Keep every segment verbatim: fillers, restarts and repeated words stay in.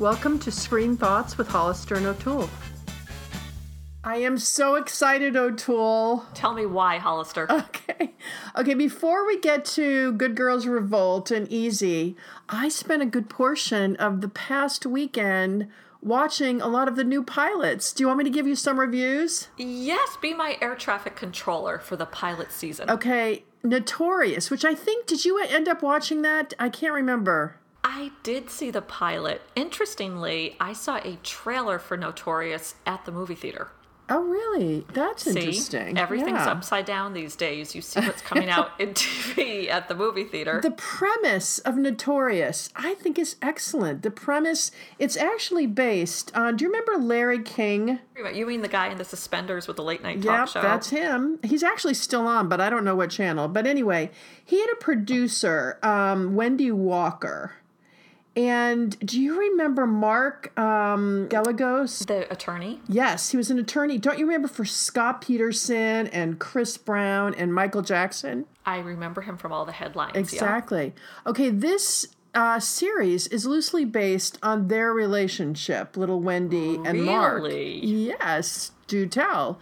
Welcome to Screen Thoughts with Hollister and O'Toole. I am so excited, O'Toole. Tell me why, Hollister. Okay. Okay, before we get to Good Girls Revolt and Easy, I spent a good portion of the past weekend watching a lot of the new pilots. Do you want me to give you some reviews? Yes, be my air traffic controller for the pilot season. Okay, Notorious, which I think, did you end up watching that? I can't remember. I did see the pilot. Interestingly, I saw a trailer for Notorious at the movie theater. Oh, really? That's see? Interesting. Everything's yeah. upside down these days. You see what's coming out in T V at the movie theater. The premise of Notorious, I think, is excellent. The premise, it's actually based on, do you remember Larry King? You mean the guy in the suspenders with the late night talk yep, show? Yeah, that's him. He's actually still on, but I don't know what channel. But anyway, he had a producer, um, Wendy Walker. And do you remember Mark um, Gallegos? The attorney? Yes, he was an attorney. Don't you remember for Scott Peterson and Chris Brown and Michael Jackson? I remember him from all the headlines. Exactly. Yeah. Okay, this uh, series is loosely based on their relationship, little Wendy and really? Mark. Yes, do tell.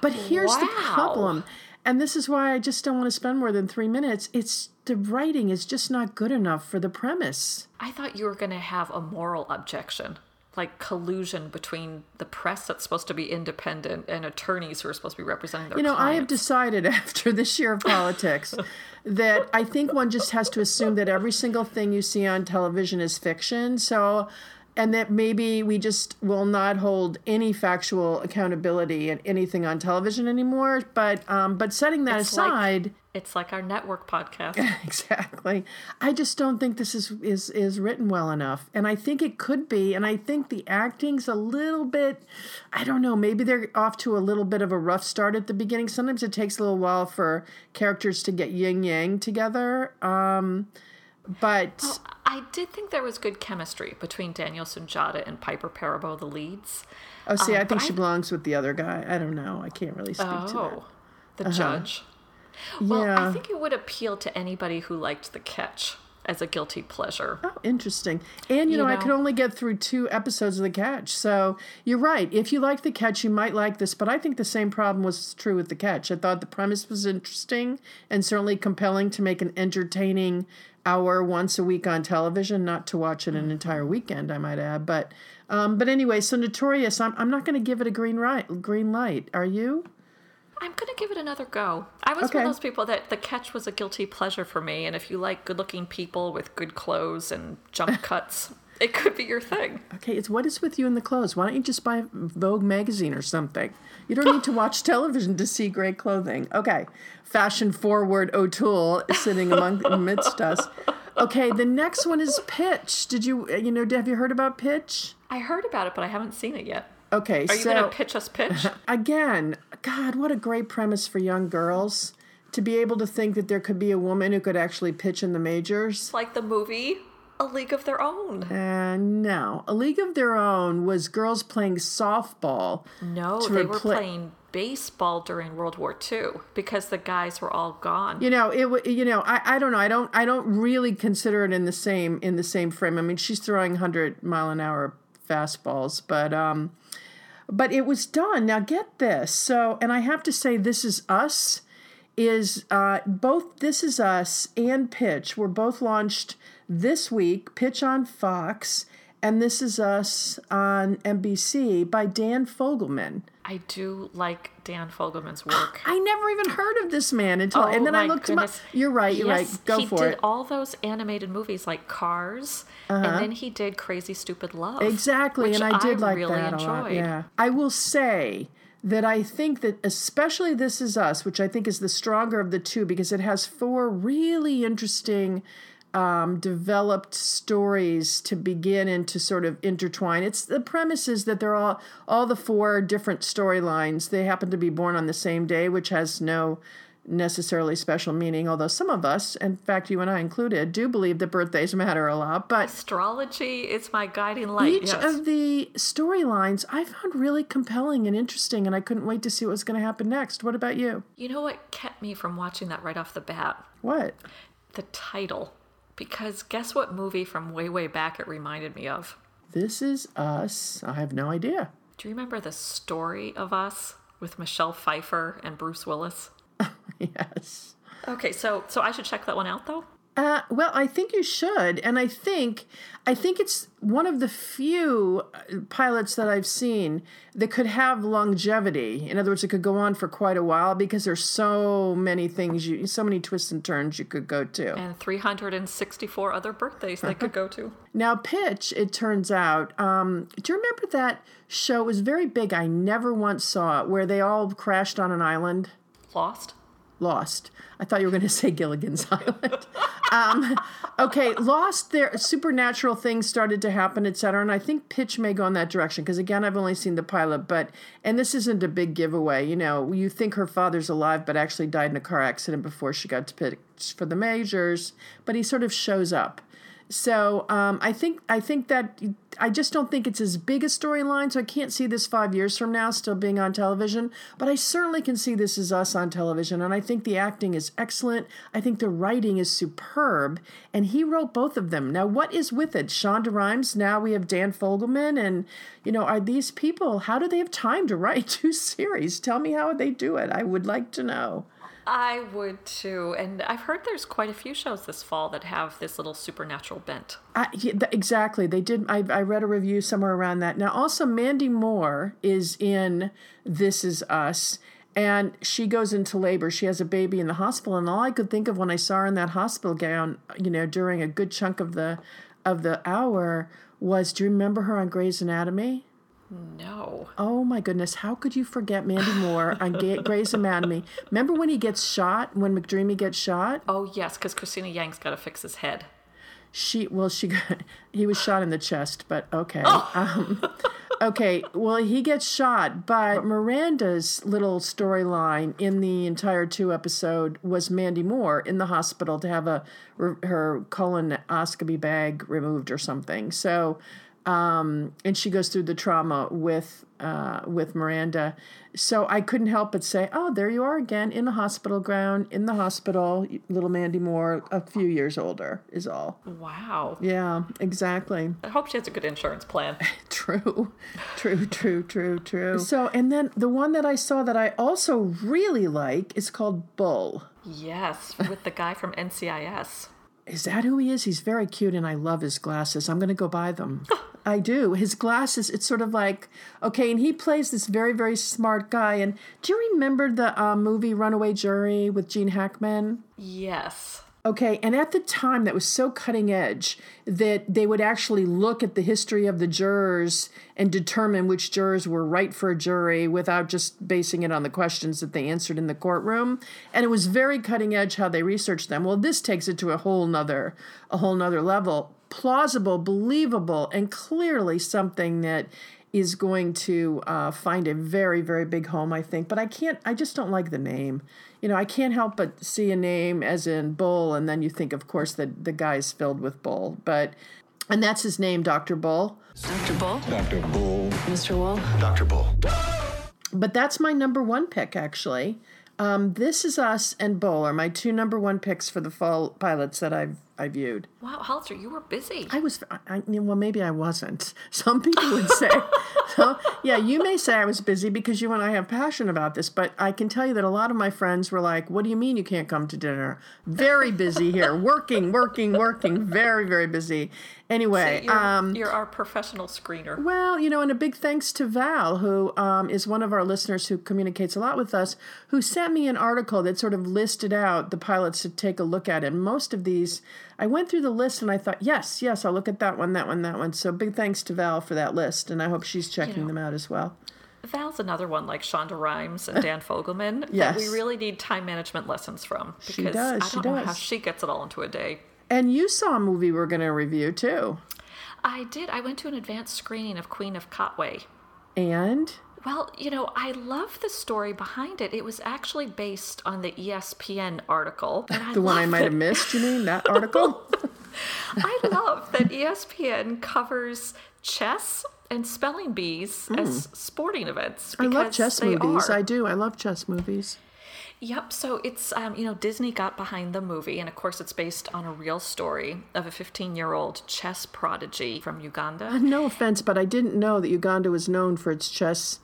But here's wow. the problem. And this is why I just don't want to spend more than three minutes. It's the writing is just not good enough for the premise. I thought you were going to have a moral objection, like collusion between the press that's supposed to be independent and attorneys who are supposed to be representing their clients. You know, clients. I have decided after this year of politics that I think one just has to assume that every single thing you see on television is fiction. So... And that maybe we just will not hold any factual accountability in anything on television anymore. But um, but setting that it's aside... Like, it's like our network podcast. Exactly. I just don't think this is, is, is written well enough. And I think it could be. And I think the acting's a little bit... I don't know. Maybe they're off to a little bit of a rough start at the beginning. Sometimes it takes a little while for characters to get yin-yang together. Um But well, I did think there was good chemistry between Daniel Sunjata and Piper Perabo, the leads. Oh, see, um, I think she I... belongs with the other guy. I don't know. I can't really speak oh, to that. Oh, the uh-huh. judge. Well, yeah. I think it would appeal to anybody who liked The Catch as a guilty pleasure. Oh, interesting. And, you, you know, know, I could only get through two episodes of The Catch. So you're right. If you like The Catch, you might like this. But I think the same problem was true with The Catch. I thought the premise was interesting and certainly compelling to make an entertaining hour once a week on television, not to watch it an entire weekend, I might add. But um, but anyway, so Notorious, I'm, I'm not going to give it a green, right, green light. Are you? I'm going to give it another go. I was okay. one of those people that The Catch was a guilty pleasure for me. And if you like good-looking people with good clothes and jump cuts, it could be your thing. Okay, it's what is with you in the clothes? Why don't you just buy Vogue magazine or something? You don't need to watch television to see great clothing. Okay, fashion-forward O'Toole is sitting among, amidst us. Okay, the next one is Pitch. Did you, you know, have you heard about Pitch? I heard about it, but I haven't seen it yet. Okay, so... Are you so, going to pitch us Pitch? Again, God, what a great premise for young girls to be able to think that there could be a woman who could actually pitch in the majors. Like the movie A League of Their Own. Uh, no. A League of Their Own was girls playing softball. No, they repl- were playing baseball during World War Two because the guys were all gone. You know, it. You know, I, I don't know. I don't. I don't really consider it in the same in the same frame. I mean, she's throwing one hundred mile an hour fastballs, but um, but it was done. Now get this. So, and I have to say, This Is Us is uh, both This Is Us and Pitch were both launched this week, Pitch on Fox, and This Is Us on N B C by Dan Fogelman. I do like Dan Fogelman's work. I never even heard of this man until, oh, and then I looked goodness. him up. You're right, you're yes, right, go for it. He did all those animated movies like Cars, uh-huh. and then he did Crazy Stupid Love. Exactly, and I did I like really that enjoyed. a lot. Yeah. I will say that I think that especially This Is Us, which I think is the stronger of the two because it has four really interesting Um, developed stories to begin and to sort of intertwine. It's the premise is that they're all, all the four different storylines. They happen to be born on the same day, which has no necessarily special meaning, although some of us, in fact, you and I included, do believe that birthdays matter a lot. But astrology is my guiding light. Each yes. of the storylines I found really compelling and interesting, and I couldn't wait to see what was going to happen next. What about you? You know what kept me from watching that right off the bat? What? The title. Because guess what movie from way, way back it reminded me of? This Is Us. I have no idea. Do you remember The Story of Us with Michelle Pfeiffer and Bruce Willis? Yes. Okay, so so I should check that one out, though? Uh, well, I think you should, and I think I think it's one of the few pilots that I've seen that could have longevity. In other words, it could go on for quite a while because there's so many things, you, so many twists and turns you could go to. And three hundred sixty-four other birthdays they could go to. Now, Pitch, it turns out, um, do you remember that show? It was very big. I never once saw it, where they all crashed on an island. Lost? Lost. I thought you were going to say Gilligan's Island. Um, okay, Lost, there, supernatural things started to happen, et cetera, and I think Pitch may go in that direction because, again, I've only seen the pilot, but, and this isn't a big giveaway, you know, you think her father's alive but actually died in a car accident before she got to Pitch for the majors, but he sort of shows up. So um, I think I think that I just don't think it's as big a storyline, so I can't see this five years from now still being on television. But I certainly can see This Is Us on television, and I think the acting is excellent. I think the writing is superb, and he wrote both of them. Now, what is with it? Shonda Rhimes, now we have Dan Fogelman, and, you know, are these people, how do they have time to write two series? Tell me how they do it. I would like to know. I would too, and I've heard there's quite a few shows this fall that have this little supernatural bent. I, yeah, th- exactly, they did. I, I read a review somewhere around that. Now, also, Mandy Moore is in This Is Us, and she goes into labor. She has a baby in the hospital, and all I could think of when I saw her in that hospital gown, you know, during a good chunk of the of the hour, was, do you remember her on Grey's Anatomy? No. Oh, my goodness. How could you forget Mandy Moore on Grey's Anatomy? Remember when he gets shot, when McDreamy gets shot? Oh, yes, because Christina Yang's got to fix his head. She, well, she got, he was shot in the chest, but okay. Oh. Um, okay, well, he gets shot, but Miranda's little storyline in the entire two episode was Mandy Moore in the hospital to have a her colonoscopy bag removed or something. So... Um, and she goes through the trauma with uh, with Miranda. So I couldn't help but say, oh, there you are again in the hospital ground, in the hospital, little Mandy Moore, a few years older is all. Wow. Yeah, exactly. I hope she has a good insurance plan. True, true, true, true, true. So, and then the one that I saw that I also really like is called Bull. Yes, with the guy from N C I S. Is that who he is? He's very cute, and I love his glasses. I'm going to go buy them. I do. His glasses, it's sort of like, okay, and he plays this very, very smart guy. And do you remember the uh, movie Runaway Jury with Gene Hackman? Yes. Okay, and at the time, that was so cutting edge that they would actually look at the history of the jurors and determine which jurors were right for a jury without just basing it on the questions that they answered in the courtroom. And it was very cutting edge how they researched them. Well, this takes it to a whole nother, a whole nother level. Plausible, believable, and clearly something that is going to uh, find a very, very big home, I think. But I can't, I just don't like the name. You know, I can't help but see a name as in Bull, and then you think, of course, that the guy's filled with Bull. But, and that's his name, Doctor Bull. Doctor Bull? Doctor Bull. Mister Bull? Doctor Bull. But that's my number one pick, actually. Um, This Is Us and Bull are my two number one picks for the fall pilots that I've I viewed. Wow, Hollister, you were busy. I was, I, well, maybe I wasn't. Some people would say, so, yeah, you may say I was busy because you and I have passion about this, but I can tell you that a lot of my friends were like, what do you mean you can't come to dinner? Very busy here, working, working, working, very, very busy. Anyway. So you're, um, you're our professional screener. Well, you know, and a big thanks to Val, who um, is one of our listeners who communicates a lot with us, who sent me an article that sort of listed out the pilots to take a look at. And most of these, I went through the list and I thought, yes, yes, I'll look at that one, that one, that one. So big thanks to Val for that list, and I hope she's checking you know, them out as well. Val's another one like Shonda Rhimes and Dan Fogelman yes. that we really need time management lessons from. Because she does, I don't she know does. how she gets it all into a day. And you saw a movie we're going to review, too. I did. I went to an advanced screening of Queen of Katwe. And? Well, you know, I love the story behind it. It was actually based on the E S P N article. And I the one I might it. have missed, you mean, that article? I love that E S P N covers chess and spelling bees mm. as sporting events. I love chess movies. Are. I do. I love chess movies. Yep. So it's, um, you know, Disney got behind the movie, and of course it's based on a real story of a fifteen-year-old chess prodigy from Uganda. Uh, no offense, but I didn't know that Uganda was known for its chess.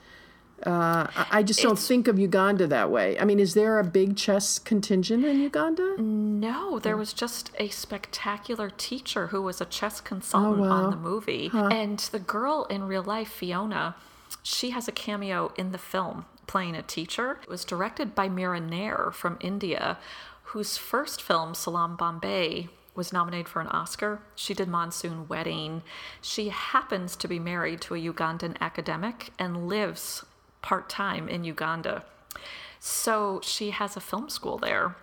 Uh, I just don't it's, think of Uganda that way. I mean, is there a big chess contingent in Uganda? No, there was just a spectacular teacher who was a chess consultant oh, wow. on the movie. Huh. And the girl in real life, Phiona, she has a cameo in the film playing a teacher. It was directed by Mira Nair from India, whose first film, Salaam Bombay, was nominated for an Oscar. She did Monsoon Wedding. She happens to be married to a Ugandan academic and lives part-time in Uganda. So she has a film school there.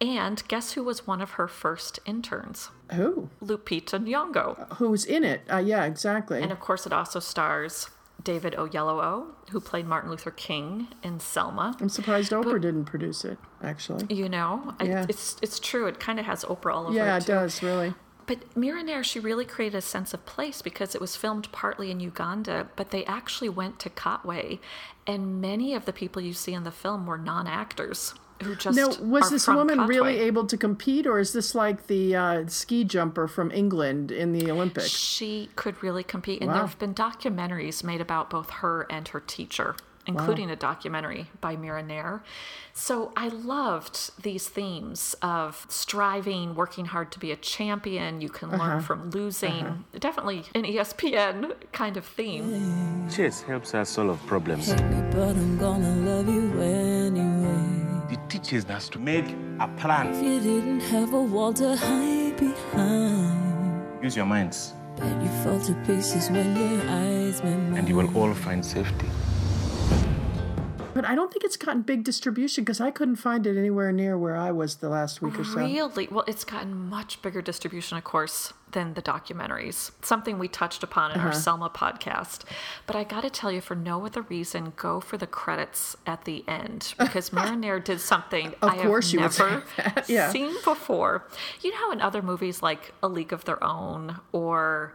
And guess who was one of her first interns? Who? Lupita Nyong'o. Who's in it? Uh, yeah, exactly. And of course it also stars David Oyelowo, who played Martin Luther King in Selma. I'm surprised Oprah but, didn't produce it, actually. You know, yeah. it, it's it's true. It kind of has Oprah all over yeah, it, too. Yeah, it does, really. But Mira Nair, she really created a sense of place because it was filmed partly in Uganda, but they actually went to Katwe, and many of the people you see in the film were non-actors who just now, was are this from woman Katwe. Really able to compete, or is this like the uh, ski jumper from England in the Olympics? She could really compete, and wow. there have been documentaries made about both her and her teacher, including wow. a documentary by Mira Nair. So I loved these themes of striving, working hard to be a champion. You can uh-huh. learn from losing. Uh-huh. Definitely an E S P N kind of theme. Chess helps us solve problems. Hey, but I'm gonna love you anyway. It teaches us to make a plan. If you didn't have a wall to hide behind. Use your minds. But you fall to pieces when your eyes met mine. And you will all find safety. But I don't think it's gotten big distribution because I couldn't find it anywhere near where I was the last week or so. Really? Well, it's gotten much bigger distribution, of course, than the documentaries. Something we touched upon in uh-huh. our Selma podcast. But I got to tell you, for no other reason, go for the credits at the end because Mira Nair did something of I have never yeah. seen before. You know how in other movies like A League of Their Own or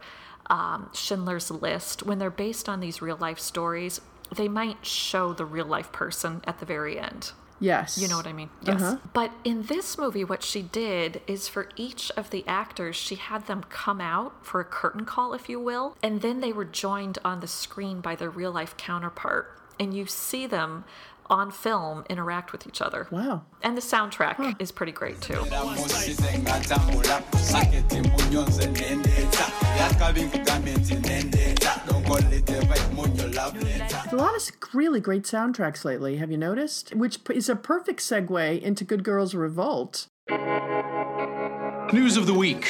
um, Schindler's List, when they're based on these real-life stories, they might show the real-life person at the very end. Yes. You know what I mean? Yes. Uh-huh. But in this movie, what she did is for each of the actors, she had them come out for a curtain call, if you will, and then they were joined on the screen by their real-life counterpart. And you see them on film interact with each other. Wow. And the soundtrack huh. is pretty great, too. A lot of really great soundtracks lately, have you noticed? Which is a perfect segue into Good Girls Revolt. News of the week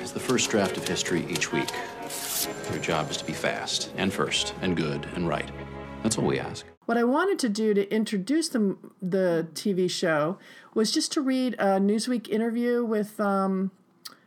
is the first draft of history each week. Your job is to be fast and first and good and right. That's all we ask. What I wanted to do to introduce the, the T V show was just to read a Newsweek interview with um,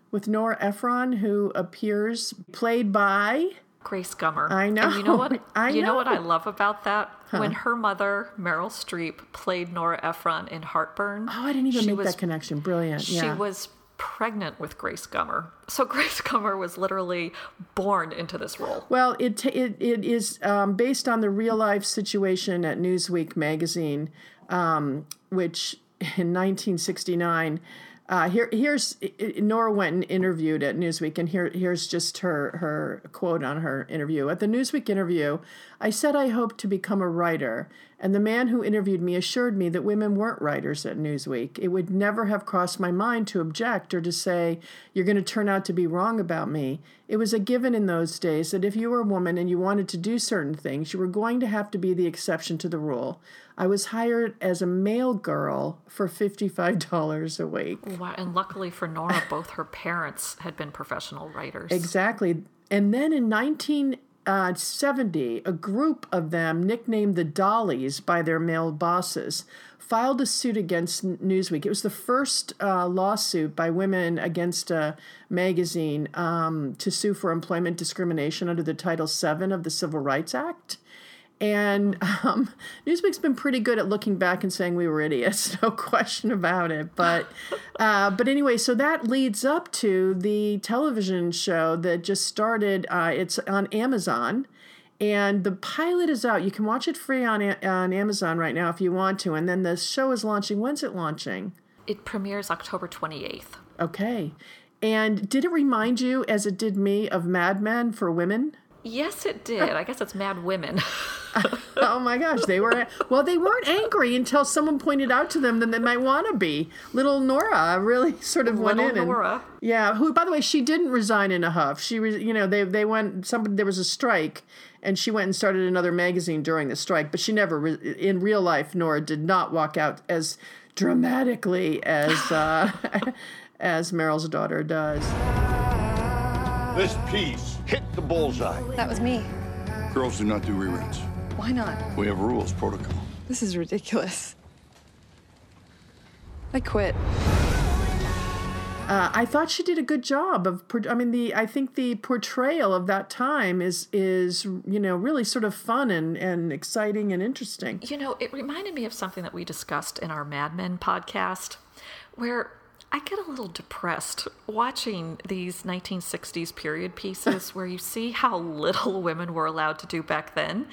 with Nora Ephron, who appears played by Grace Gummer. I know. And you know what? I you know. know what I love about that? Huh. When her mother, Meryl Streep, played Nora Ephron in Heartburn. Oh, I didn't even make was, that connection. Brilliant. Yeah. She was pregnant with Grace Gummer. So Grace Gummer was literally born into this role. Well, it it, it is um, based on the real-life situation at Newsweek magazine, um, which in nineteen sixty-nine, uh, here here's Nora went and interviewed at Newsweek, and here here's just her, her quote on her interview. At the Newsweek interview, I said I hoped to become a writer, and the man who interviewed me assured me that women weren't writers at Newsweek. It would never have crossed my mind to object or to say, you're going to turn out to be wrong about me. It was a given in those days that if you were a woman and you wanted to do certain things, you were going to have to be the exception to the rule. I was hired as a mail girl for fifty-five dollars a week. Wow, and luckily for Nora, both her parents had been professional writers. Exactly. And then in nineteen eighty, Uh, seventy, a group of them, nicknamed the Dollies by their male bosses, filed a suit against Newsweek. It was the first uh, lawsuit by women against a magazine um, to sue for employment discrimination under the Title seven of the Civil Rights Act. And um, Newsweek's been pretty good at looking back and saying we were idiots, no question about it. But uh, but anyway, so that leads up to the television show that just started. Uh, it's on Amazon, And the pilot is out. You can watch it free on on Amazon right now if you want to. And then the show is launching. When's it launching? It premieres October twenty-eighth. Okay. And did it remind you, as it did me, of Mad Men for women? Yes, it did. I guess it's Mad Women. Oh, my gosh. They were Well, they weren't angry until someone pointed out to them that they might want to be. Little Nora really sort of went in. Little Nora. Yeah. Who, by the way, she didn't resign in a huff. She, you know, they, they went, somebody, there was a strike, and she went and started another magazine during the strike. But she never, in real life, Nora did not walk out as dramatically as uh, as Meryl's daughter does. This piece hit the bullseye. That was me. Girls do not do reruns. Why not? We have rules, protocol. This is ridiculous. I quit. Uh, I thought she did a good job of. I mean, the I think the portrayal of that time is is you know really sort of fun and and exciting and interesting. You know, it reminded me of something that we discussed in our Mad Men podcast, where I get a little depressed watching these nineteen sixties period pieces where you see how little women were allowed to do back then.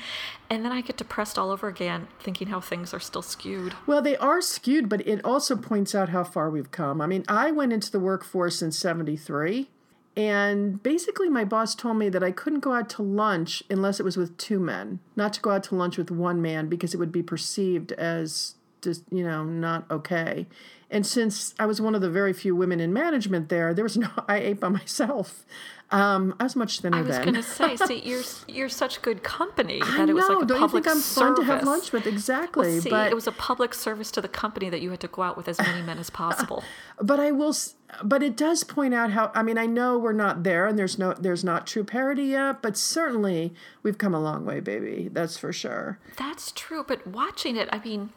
And then I get depressed all over again thinking how things are still skewed. Well, they are skewed, but it also points out how far we've come. I mean, I went into the workforce in seventy-three, and basically my boss told me that I couldn't go out to lunch unless it was with two men, not to go out to lunch with one man because it would be perceived as just, you know, not okay. And since I was one of the very few women in management there, there was no, I ate by myself. Um, I was much thinner then. I was going to say, see, you're you're such good company I that it know, was like a don't public you think I'm service. Fun to have lunch with, exactly. Well, see, but, it was a public service to the company that you had to go out with as many men as possible. But I will, but it does point out how, I mean, I know we're not there and there's no, there's not true parity yet, but certainly we've come a long way, baby. That's for sure. That's true. But watching it, I mean,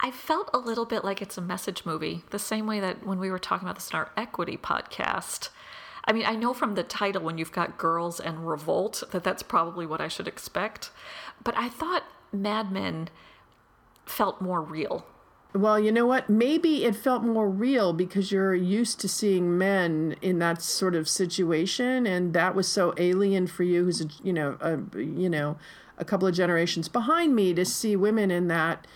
I felt a little bit like it's a message movie, the same way that when we were talking about this in our equity podcast. I mean, I know from the title when you've got girls and revolt that that's probably what I should expect. But I thought Mad Men felt more real. Well, you know what? Maybe it felt more real because you're used to seeing men in that sort of situation. And that was so alien for you, who's, a, you know, a, you know, a couple of generations behind me, to see women in that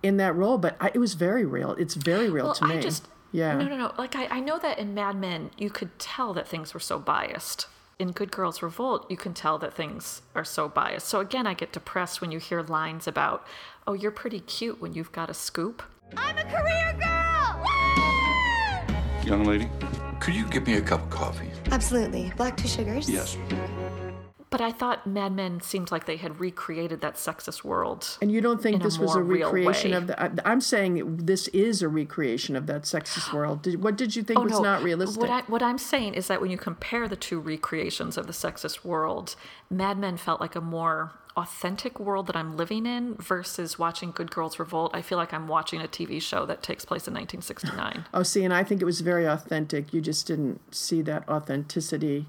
in that role, but I, it was very real. It's very real well, to me. I just, yeah. No, no, no. Like, I, I know that in Mad Men, you could tell that things were so biased. In Good Girls Revolt, you can tell that things are so biased. So again, I get depressed when you hear lines about, oh, you're pretty cute when you've got a scoop. I'm a career girl! Woo! Young lady, could you give me a cup of coffee? Absolutely. Black two sugars? Yes. But I thought Mad Men seemed like they had recreated that sexist world. And you don't think this was a recreation of the? I'm saying this is a recreation of that sexist world. Did, what did you think oh, was no. not realistic? What, I, what I'm saying is that when you compare the two recreations of the sexist world, Mad Men felt like a more authentic world that I'm living in versus watching Good Girls Revolt. I feel like I'm watching a T V show that takes place in nineteen sixty-nine. Oh, see, and I think it was very authentic. You just didn't see that authenticity.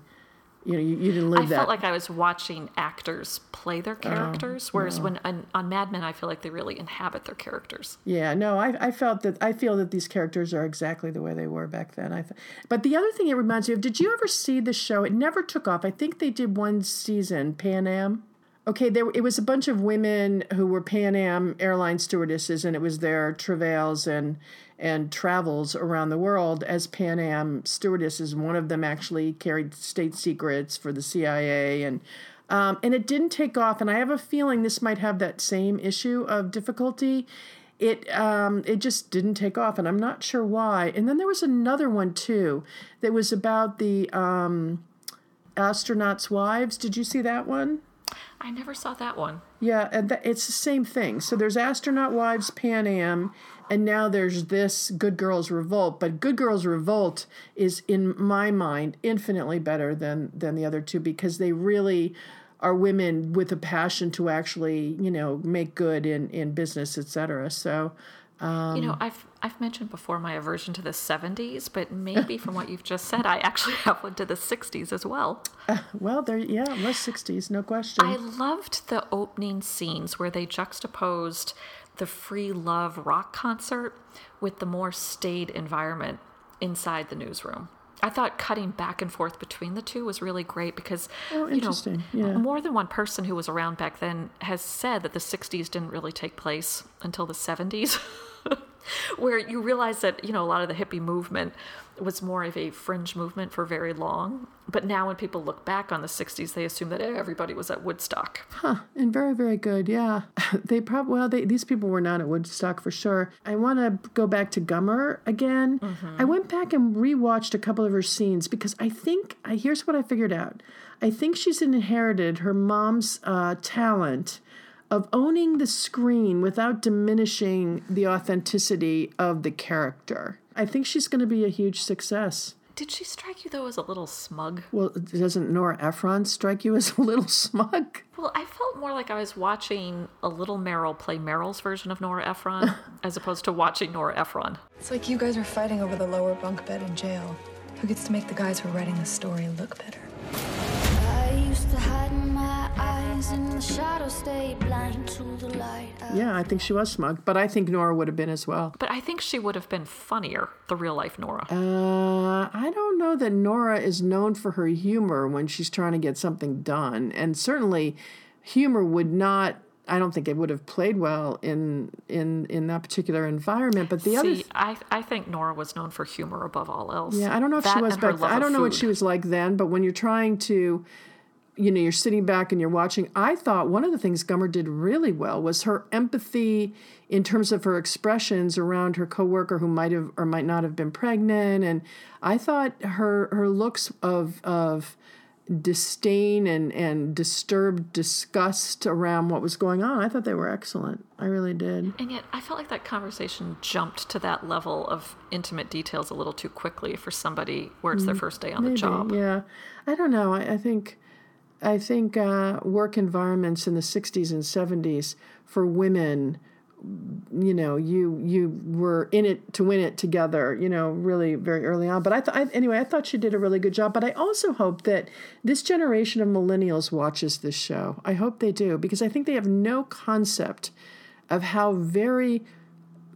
You know, you, you didn't live I that. I felt like I was watching actors play their characters, oh, whereas no. when on, on Mad Men, I feel like they really inhabit their characters. Yeah, no, I, I felt that I feel that these characters are exactly the way they were back then. I, th- but the other thing it reminds me of, did you ever see the show? It never took off. I think they did one season, Pan Am. Okay, there it was a bunch of women who were Pan Am airline stewardesses, and it was their travails and and travels around the world as Pan Am stewardesses. One of them actually carried state secrets for the C I A, and um, and it didn't take off. And I have a feeling this might have that same issue of difficulty. It um, it just didn't take off, and I'm not sure why. And then there was another one too that was about the um, astronauts' wives. Did you see that one? I never saw that one. Yeah, and th- it's the same thing. So there's Astronaut Wives, Pan Am, and now there's this Good Girls Revolt. But Good Girls Revolt is, in my mind, infinitely better than, than the other two because they really are women with a passion to actually, you know, make good in, in business, et cetera. So, um, you know, I've I've mentioned before my aversion to the seventies, but maybe from what you've just said, I actually have one to the sixties as well. Uh, well, there, yeah, it was sixties, no question. I loved the opening scenes where they juxtaposed the free love rock concert with the more staid environment inside the newsroom. I thought cutting back and forth between the two was really great because, oh, you know, yeah. more than one person who was around back then has said that the sixties didn't really take place until the seventies, where you realize that, you know, a lot of the hippie movement was more of a fringe movement for very long. But now when people look back on the sixties, they assume that everybody was at Woodstock. Huh. And very, very good. Yeah. They probably, well, they, these people were not at Woodstock for sure. I want to go back to Gummer again. Mm-hmm. I went back and rewatched a couple of her scenes because I think, I, here's what I figured out. I think she's inherited her mom's uh, talent of owning the screen without diminishing the authenticity of the character. I think she's going to be a huge success. Did she strike you, though, as a little smug? Well, doesn't Nora Ephron strike you as a little smug? Well, I felt more like I was watching a little Meryl play Meryl's version of Nora Ephron as opposed to watching Nora Ephron. It's like you guys are fighting over the lower bunk bed in jail. Who gets to make the guys who are writing the story look better? I used to hide my eyes in the shadow, stay blind to the light. Yeah, I think she was smug, but I think Nora would have been as well. But I think she would have been funnier, the real-life Nora. Uh, I don't know that Nora is known for her humor when she's trying to get something done. And certainly humor would not, I don't think it would have played well in in, in that particular environment. But the See, other... See, th- I, I think Nora was known for humor above all else. Yeah, I don't know if that she was back then. I don't know food. what she was like then, but when you're trying to... You know, you're sitting back and you're watching. I thought one of the things Gummer did really well was her empathy in terms of her expressions around her coworker who might have or might not have been pregnant. And I thought her her looks of of disdain and, and disturbed disgust around what was going on, I thought they were excellent. I really did. And yet I felt like that conversation jumped to that level of intimate details a little too quickly for somebody where it's their first day on Maybe, the job. Yeah. I don't know. I, I think... I think uh, work environments in the sixties and seventies for women, you know, you you were in it to win it together, you know, really very early on. But I, th- I anyway, I thought she did a really good job. But I also hope that this generation of millennials watches this show. I hope they do, because I think they have no concept of how very,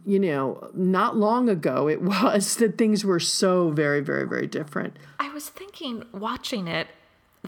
you know, not long ago it was that things were so very, very, very different. I was thinking watching it,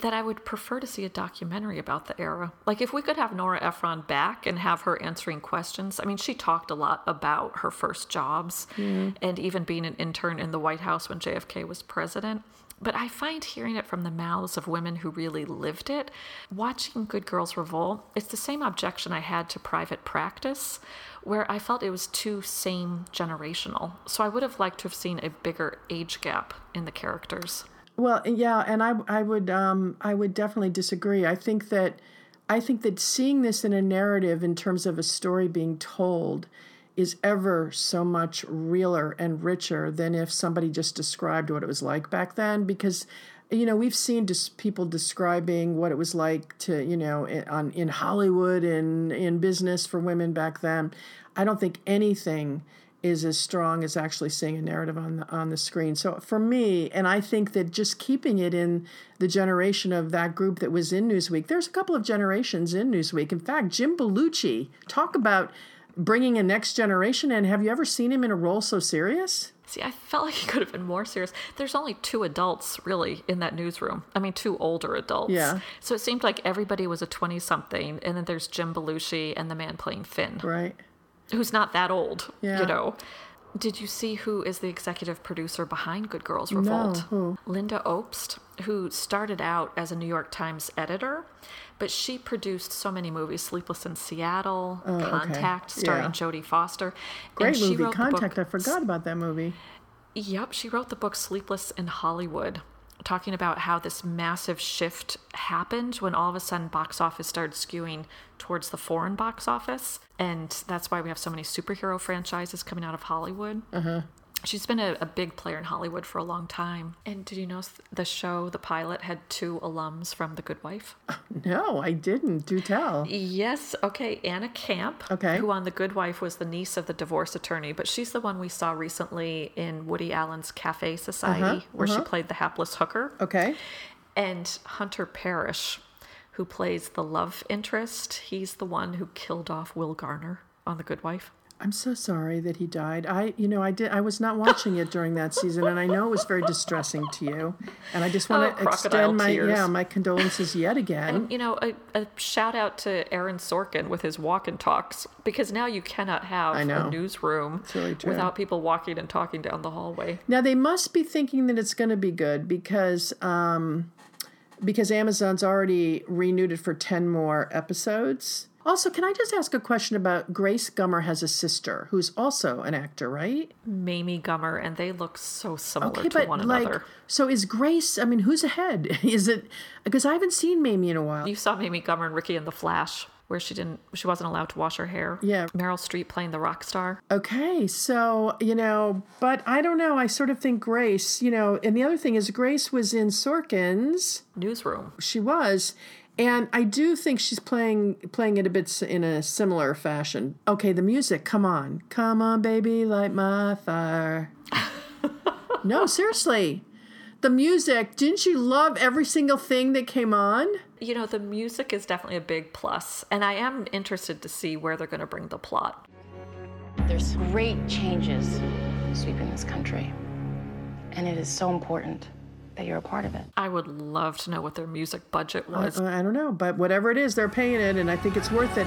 that I would prefer to see a documentary about the era. Like if we could have Nora Ephron back and have her answering questions. I mean, she talked a lot about her first jobs mm. and even being an intern in the White House when J F K was president. But I find hearing it from the mouths of women who really lived it, watching Good Girls Revolt, it's the same objection I had to Private Practice, where I felt it was too same generational. So I would have liked to have seen a bigger age gap in the characters. Well, yeah, and I, I would, um, I would definitely disagree. I think that, I think that seeing this in a narrative in terms of a story being told, is ever so much realer and richer than if somebody just described what it was like back then. Because, you know, we've seen dis- people describing what it was like to, you know, in, on in Hollywood and in business for women back then. I don't think anything is as strong as actually seeing a narrative on the, on the screen. So for me, and I think that just keeping it in the generation of that group that was in Newsweek, there's a couple of generations in Newsweek. In fact, Jim Belushi, talk about bringing a next generation in. Have you ever seen him in a role so serious? See, I felt like he could have been more serious. There's only two adults, really, in that newsroom. I mean, two older adults. Yeah. So it seemed like everybody was a twenty-something, and then there's Jim Belushi and the man playing Finn. Right. Who's not that old, yeah. you know. Did you see who is the executive producer behind Good Girls Revolt? No. Linda Obst, who started out as a New York Times editor, but she produced so many movies, Sleepless in Seattle, oh, Contact, okay. starring yeah. Jodie Foster. Great and movie, she wrote Contact, the book, I forgot about that movie. Yep, she wrote the book Sleepless in Hollywood, talking about how this massive shift happened when all of a sudden box office started skewing towards the foreign box office. And that's why we have so many superhero franchises coming out of Hollywood. Uh-huh. She's been a, a big player in Hollywood for a long time. And did you notice the show, the pilot, had two alums from The Good Wife? No, I didn't. Do tell. Yes. Okay. Anna Camp, okay. who on The Good Wife was the niece of the divorce attorney, but she's the one we saw recently in Woody Allen's Cafe Society, uh-huh, where uh-huh. she played the hapless hooker. Okay. And Hunter Parrish, who plays the love interest. He's the one who killed off Will Garner on The Good Wife. I'm so sorry that he died. I, you know, I did. I was not watching it during that season, and I know it was very distressing to you. And I just want oh, to extend my tears. yeah my condolences yet again. And, you know, a, a shout out to Aaron Sorkin with his walk and talks, because now you cannot have a newsroom really without people walking and talking down the hallway. Now they must be thinking that it's going to be good because um, because Amazon's already renewed it for ten more episodes. Also, can I just ask a question about Grace Gummer has a sister who's also an actor, right? Mamie Gummer, and they look so similar okay, to but one like, another. So is Grace, I mean, who's ahead? Is it, because I haven't seen Mamie in a while. You saw Mamie Gummer and Ricky in The Flash, where she didn't, she wasn't allowed to wash her hair. Yeah. Meryl Streep playing the rock star. Okay, so, you know, but I don't know, I sort of think Grace, you know, and the other thing is Grace was in Sorkin's newsroom. She was. And I do think she's playing playing it a bit in a similar fashion. Okay, the music, come on. Come on, baby, light my fire. No, seriously. The music, didn't you love every single thing that came on? You know, the music is definitely a big plus. And I am interested to see where they're going to bring the plot. There's great changes sweeping this country. And it is so important that you're a part of it. I would love to know what their music budget was. I, I don't know, but whatever it is, they're paying it, and I think it's worth it.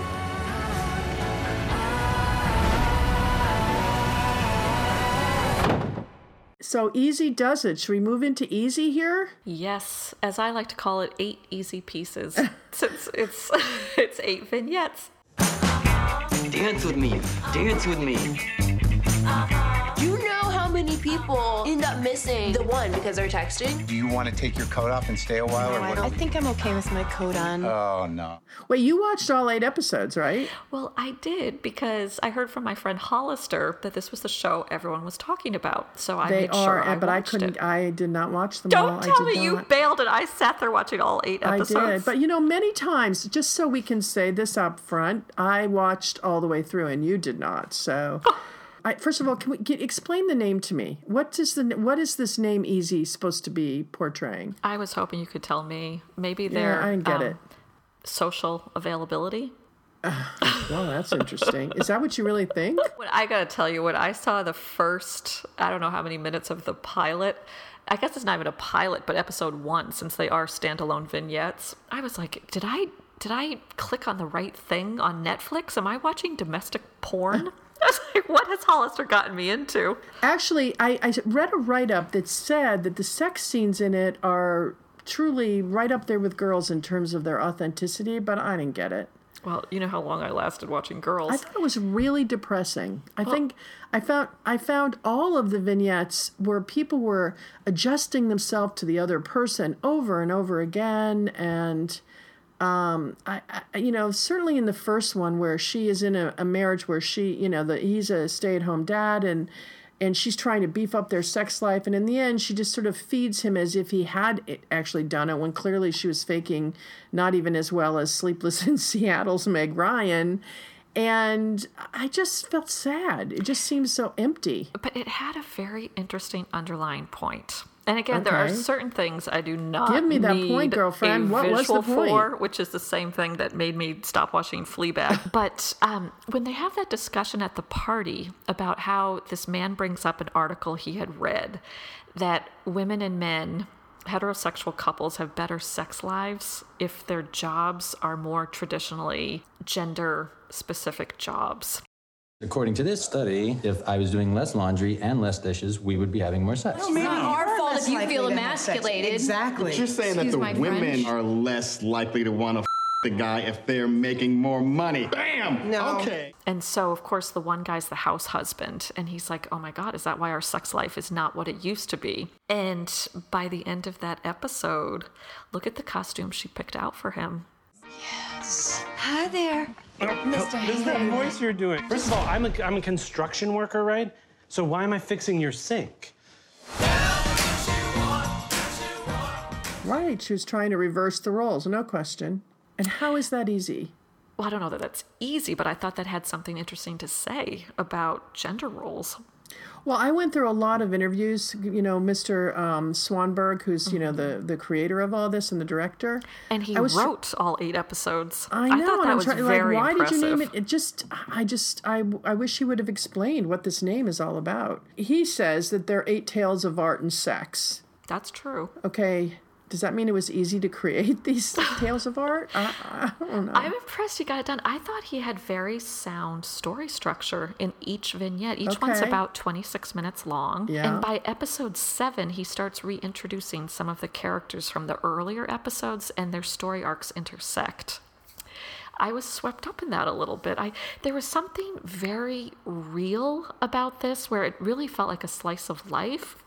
So Easy does it. Should we move into Easy here? Yes, as I like to call it, eight easy pieces, since it's it's eight vignettes. Dance with me, dance with me. You know many people end up missing the one because they're texting. Do you want to take your coat off and stay a while? No, or what? I, I think I'm okay with my coat on. Oh, no. Wait, you watched all eight episodes, right? Well, I did, because I heard from my friend Hollister that this was the show everyone was talking about. So I they made sure are, I but I couldn't, it. I did not watch them Don't all. Don't tell me you not. bailed and I sat there watching all eight episodes. I did, but you know, many times, just so we can say this up front, I watched all the way through and you did not, so... I, first of all, can we get, explain the name to me? What is the what is this name Easy supposed to be portraying? I was hoping you could tell me. Maybe their yeah, I didn't get um, it. Social availability. Uh, well, that's interesting. Is that what you really think? When, I gotta tell you, when I saw the first, I don't know how many minutes of the pilot. I guess it's not even a pilot, but episode one, since they are standalone vignettes. I was like, did I did I click on the right thing on Netflix? Am I watching domestic porn? I was like, what has Hollister gotten me into? Actually, I, I read a write-up that said that the sex scenes in it are truly right up there with Girls in terms of their authenticity, but I didn't get it. Well, you know how long I lasted watching Girls. I thought it was really depressing. I well, think I found I found all of the vignettes where people were adjusting themselves to the other person over and over again, and... Um, I, I, you know, certainly in the first one where she is in a, a marriage where she, you know, the, he's a stay-at-home dad and, and she's trying to beef up their sex life. And in the end, she just sort of feeds him as if he had it actually done it when clearly she was faking not even as well as Sleepless in Seattle's Meg Ryan. And I just felt sad. It just seemed so empty. But it had a very interesting underlying point. And again, okay. There are certain things I do not give me that need point, girlfriend. What was the point? For, which is the same thing that made me stop watching Fleabag. But um, when they have that discussion at the party about how this man brings up an article he had read that women and men, heterosexual couples, have better sex lives if their jobs are more traditionally gender-specific jobs. According to this study, if I was doing less laundry and less dishes, we would be having more sex. It's not our fault if you feel emasculated. Exactly. But you're saying that the women are less likely to want to f- the guy if they're making more money. Bam! No. Okay. And so, of course, the one guy's the house husband. And he's like, oh, my God, is that why our sex life is not what it used to be? And by the end of that episode, look at the costume she picked out for him. Yes. Hi there. Mister This is that voice you're doing. First of all, I'm a, I'm a construction worker, right? So why am I fixing your sink? Right, she was trying to reverse the roles, no question. And how is that easy? Well, I don't know that that's easy, but I thought that had something interesting to say about gender roles. Well, I went through a lot of interviews, you know, Mister Um, Swanberg, who's, mm-hmm. you know, the, the creator of all this and the director. And he wrote tr- all eight episodes. I know. I thought that was very impressive. Why did you name it? It just, I just, I, I wish he would have explained what this name is all about. He says that there are eight tales of art and sex. That's true. Okay. Does that mean it was easy to create these tales of art? I, I don't know. I'm impressed he got it done. I thought he had very sound story structure in each vignette. Each okay. one's about twenty-six minutes long. Yeah. And by episode seven, he starts reintroducing some of the characters from the earlier episodes and their story arcs intersect. I was swept up in that a little bit. I there was something very real about this where it really felt like a slice of life.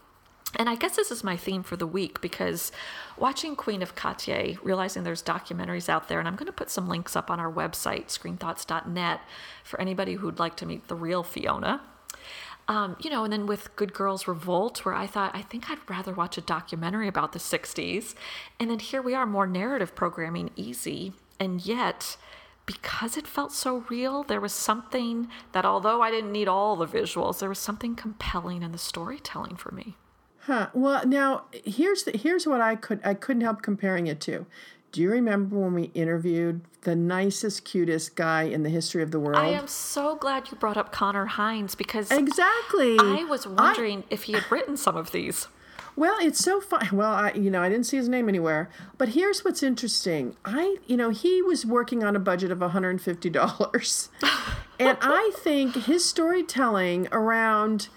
And I guess this is my theme for the week, because watching Queen of Katwe, realizing there's documentaries out there, and I'm going to put some links up on our website, screen thoughts dot net, for anybody who'd like to meet the real Phiona. Um, you know, and then with Good Girls Revolt, where I thought, I think I'd rather watch a documentary about the sixties. And then here we are, more narrative programming, Easy. And yet, because it felt so real, there was something that, although I didn't need all the visuals, there was something compelling in the storytelling for me. Huh. Well, now here's the, here's what I could I couldn't help comparing it to. Do you remember when we interviewed the nicest, cutest guy in the history of the world? I am so glad you brought up Connor Hines, because exactly I was wondering I, if he had written some of these. Well, it's so fun. Well, I you know I didn't see his name anywhere, but here's what's interesting. I you know he was working on a budget of one hundred fifty dollars, and I think his storytelling around.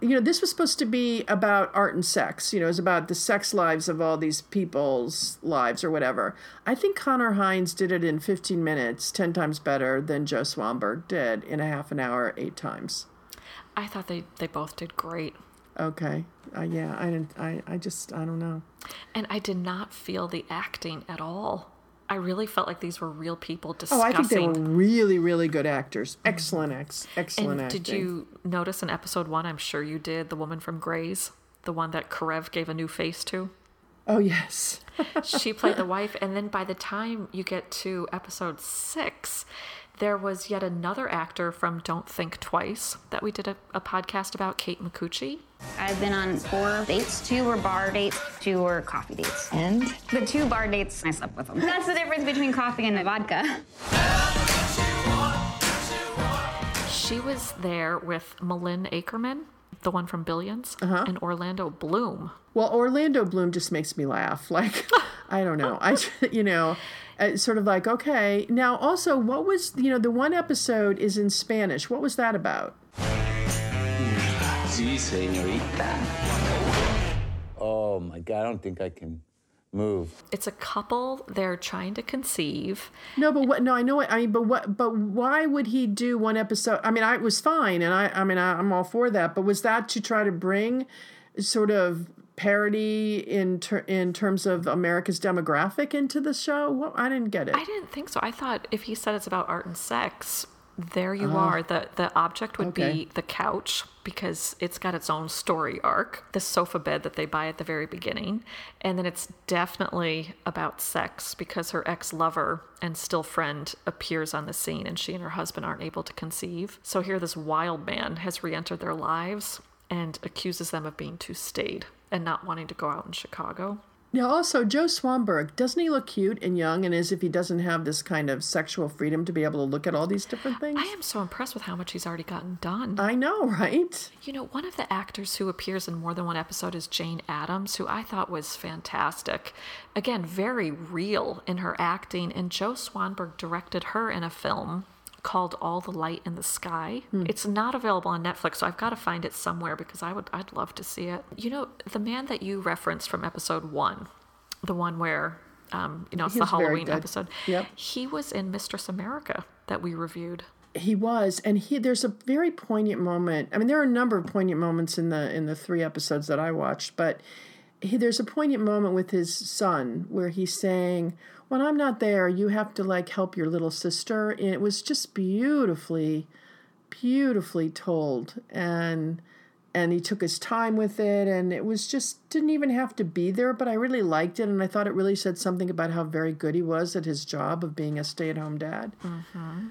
You know, this was supposed to be about art and sex. You know, it was about the sex lives of all these people's lives or whatever. I think Connor Hines did it in fifteen minutes, ten times better than Joe Swanberg did in a half an hour, eight times. I thought they, they both did great. Okay. Uh, yeah, I didn't. I, I just, I don't know. And I did not feel the acting at all. I really felt like these were real people discussing. Oh, I think they were really, really good actors. Excellent, ex- excellent acting. And did you notice in episode one, I'm sure you did, the woman from Grey's, the one that Karev gave a new face to? Oh, yes. She played the wife. And then by the time you get to episode six, there was yet another actor from Don't Think Twice that we did a, a podcast about, Kate Micucci. I've been on four dates. Two were bar dates, two were coffee dates. And? The two bar dates, I slept with them. That's the difference between coffee and vodka. She was there with Malin Akerman, the one from Billions, uh-huh. and Orlando Bloom. Well, Orlando Bloom just makes me laugh. Like, I don't know. I, you know, it's sort of like, okay. Now, also, what was, you know, the one episode is in Spanish. What was that about? Sí, señorita. Oh, my God. I don't think I can move. It's a couple. They're trying to conceive. No, but what? No, I know it. I mean, but what? But why would he do one episode? I mean, I it was fine. And I, I mean, I, I'm all for that. But was that to try to bring sort of parody in ter- in terms of America's demographic into the show? Well, I didn't get it. I didn't think so. I thought if he said it's about art and sex, there you uh, are. The the object would okay. be the couch, because it's got its own story arc, the sofa bed that they buy at the very beginning. And then it's definitely about sex, because her ex-lover and still friend appears on the scene, and she and her husband aren't able to conceive. So here this wild man has re-entered their lives and accuses them of being too staid and not wanting to go out in Chicago. Now, also, Joe Swanberg, doesn't he look cute and young and as if he doesn't have this kind of sexual freedom to be able to look at all these different things? I am so impressed with how much he's already gotten done. I know, right? You know, one of the actors who appears in more than one episode is Jane Addams, who I thought was fantastic. Again, very real in her acting, and Joe Swanberg directed her in a film called All the Light in the Sky. Hmm. It's not available on Netflix, so I've got to find it somewhere, because I would, I'd love to see it. You know, the man that you referenced from episode one, the one where, um, you know, it's the Halloween episode. Yep. He was in Mistress America that we reviewed. He was, and he there's a very poignant moment. I mean, there are a number of poignant moments in the in the three episodes that I watched, but he, there's a poignant moment with his son where he's saying, when I'm not there, you have to like help your little sister. And it was just beautifully, beautifully told. And and he took his time with it. And it was just, didn't even have to be there, but I really liked it. And I thought it really said something about how very good he was at his job of being a stay-at-home dad. Mm-hmm.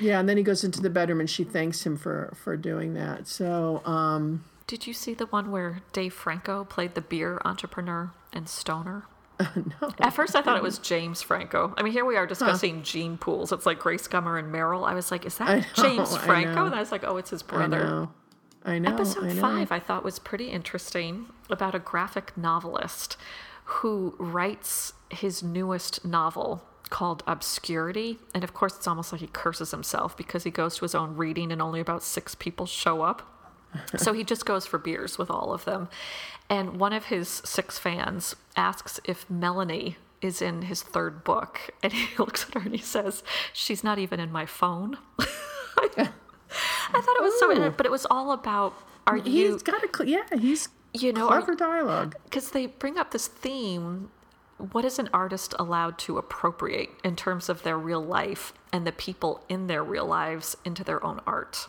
Yeah, and then he goes into the bedroom and she thanks him for, for doing that. So, um, did you see the one where Dave Franco played the beer entrepreneur and stoner? Uh, no. At first I thought it was James Franco. I mean, here we are discussing huh. gene pools. It's like Grace Gummer and Meryl. I was like, is that I know, James Franco? I and I was like, oh, it's his brother. I know. I know Episode I know. five I thought was pretty interesting, about a graphic novelist who writes his newest novel called Obscurity. And of course, it's almost like he curses himself because he goes to his own reading and only about six people show up. So he just goes for beers with all of them. And one of his six fans asks if Melanie is in his third book. And he looks at her and he says, she's not even in my phone. I thought it was Ooh. so, but it was all about, are he's you... He's got a, yeah, he's you know, clever are, dialogue. Because they bring up this theme, what is an artist allowed to appropriate in terms of their real life and the people in their real lives into their own art?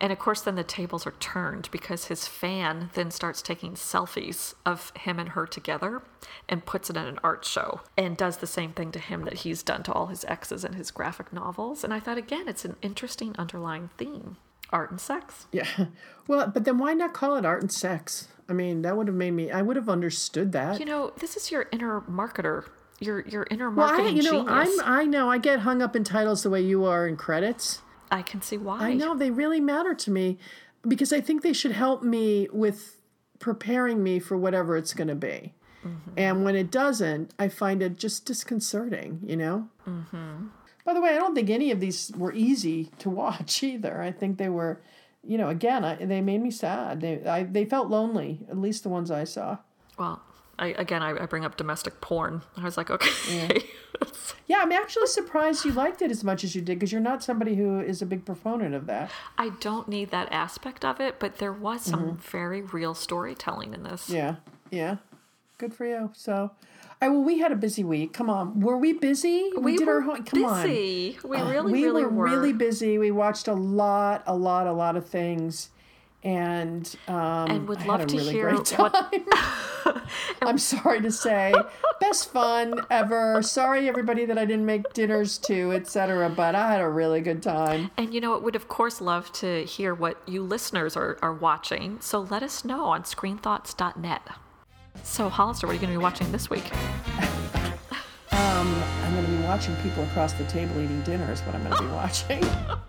And of course, then the tables are turned because his fan then starts taking selfies of him and her together and puts it in an art show and does the same thing to him that he's done to all his exes in his graphic novels. And I thought, again, it's an interesting underlying theme, art and sex. Yeah. Well, but then why not call it art and sex? I mean, that would have made me, I would have understood that. You know, this is your inner marketer. Your, your inner marketing well, I, you know, genius. I'm, I know I get hung up in titles the way you are in credits. I can see why. I know, they really matter to me because I think they should help me with preparing me for whatever it's going to be. Mm-hmm. And when it doesn't, I find it just disconcerting, you know? Mm-hmm. By the way, I don't think any of these were easy to watch either. I think they were, you know, again, I, they made me sad. They I, they felt lonely, at least the ones I saw. Well, I, again, I, I bring up domestic porn. I was like, okay. Yeah. Yeah, I'm actually surprised you liked it as much as you did because you're not somebody who is a big proponent of that. I don't need that aspect of it, but there was some mm-hmm. very real storytelling in this. Yeah, yeah. Good for you. So, I well, we had a busy week. Come on. Were we busy? We, we did were our home- Come busy. On. We really, uh, we really were. We were really busy. We watched a lot, a lot, a lot of things. And, um, and would love I had a to really hear great time. What... I'm sorry to say, best fun ever. Sorry, everybody, that I didn't make dinners to, et cetera. But I had a really good time. And, you know, I would, of course, love to hear what you listeners are, are watching. So let us know on screen thoughts dot net. So, Hollister, what are you going to be watching this week? um, I'm going to be watching people across the table eating dinner is what I'm going to be watching.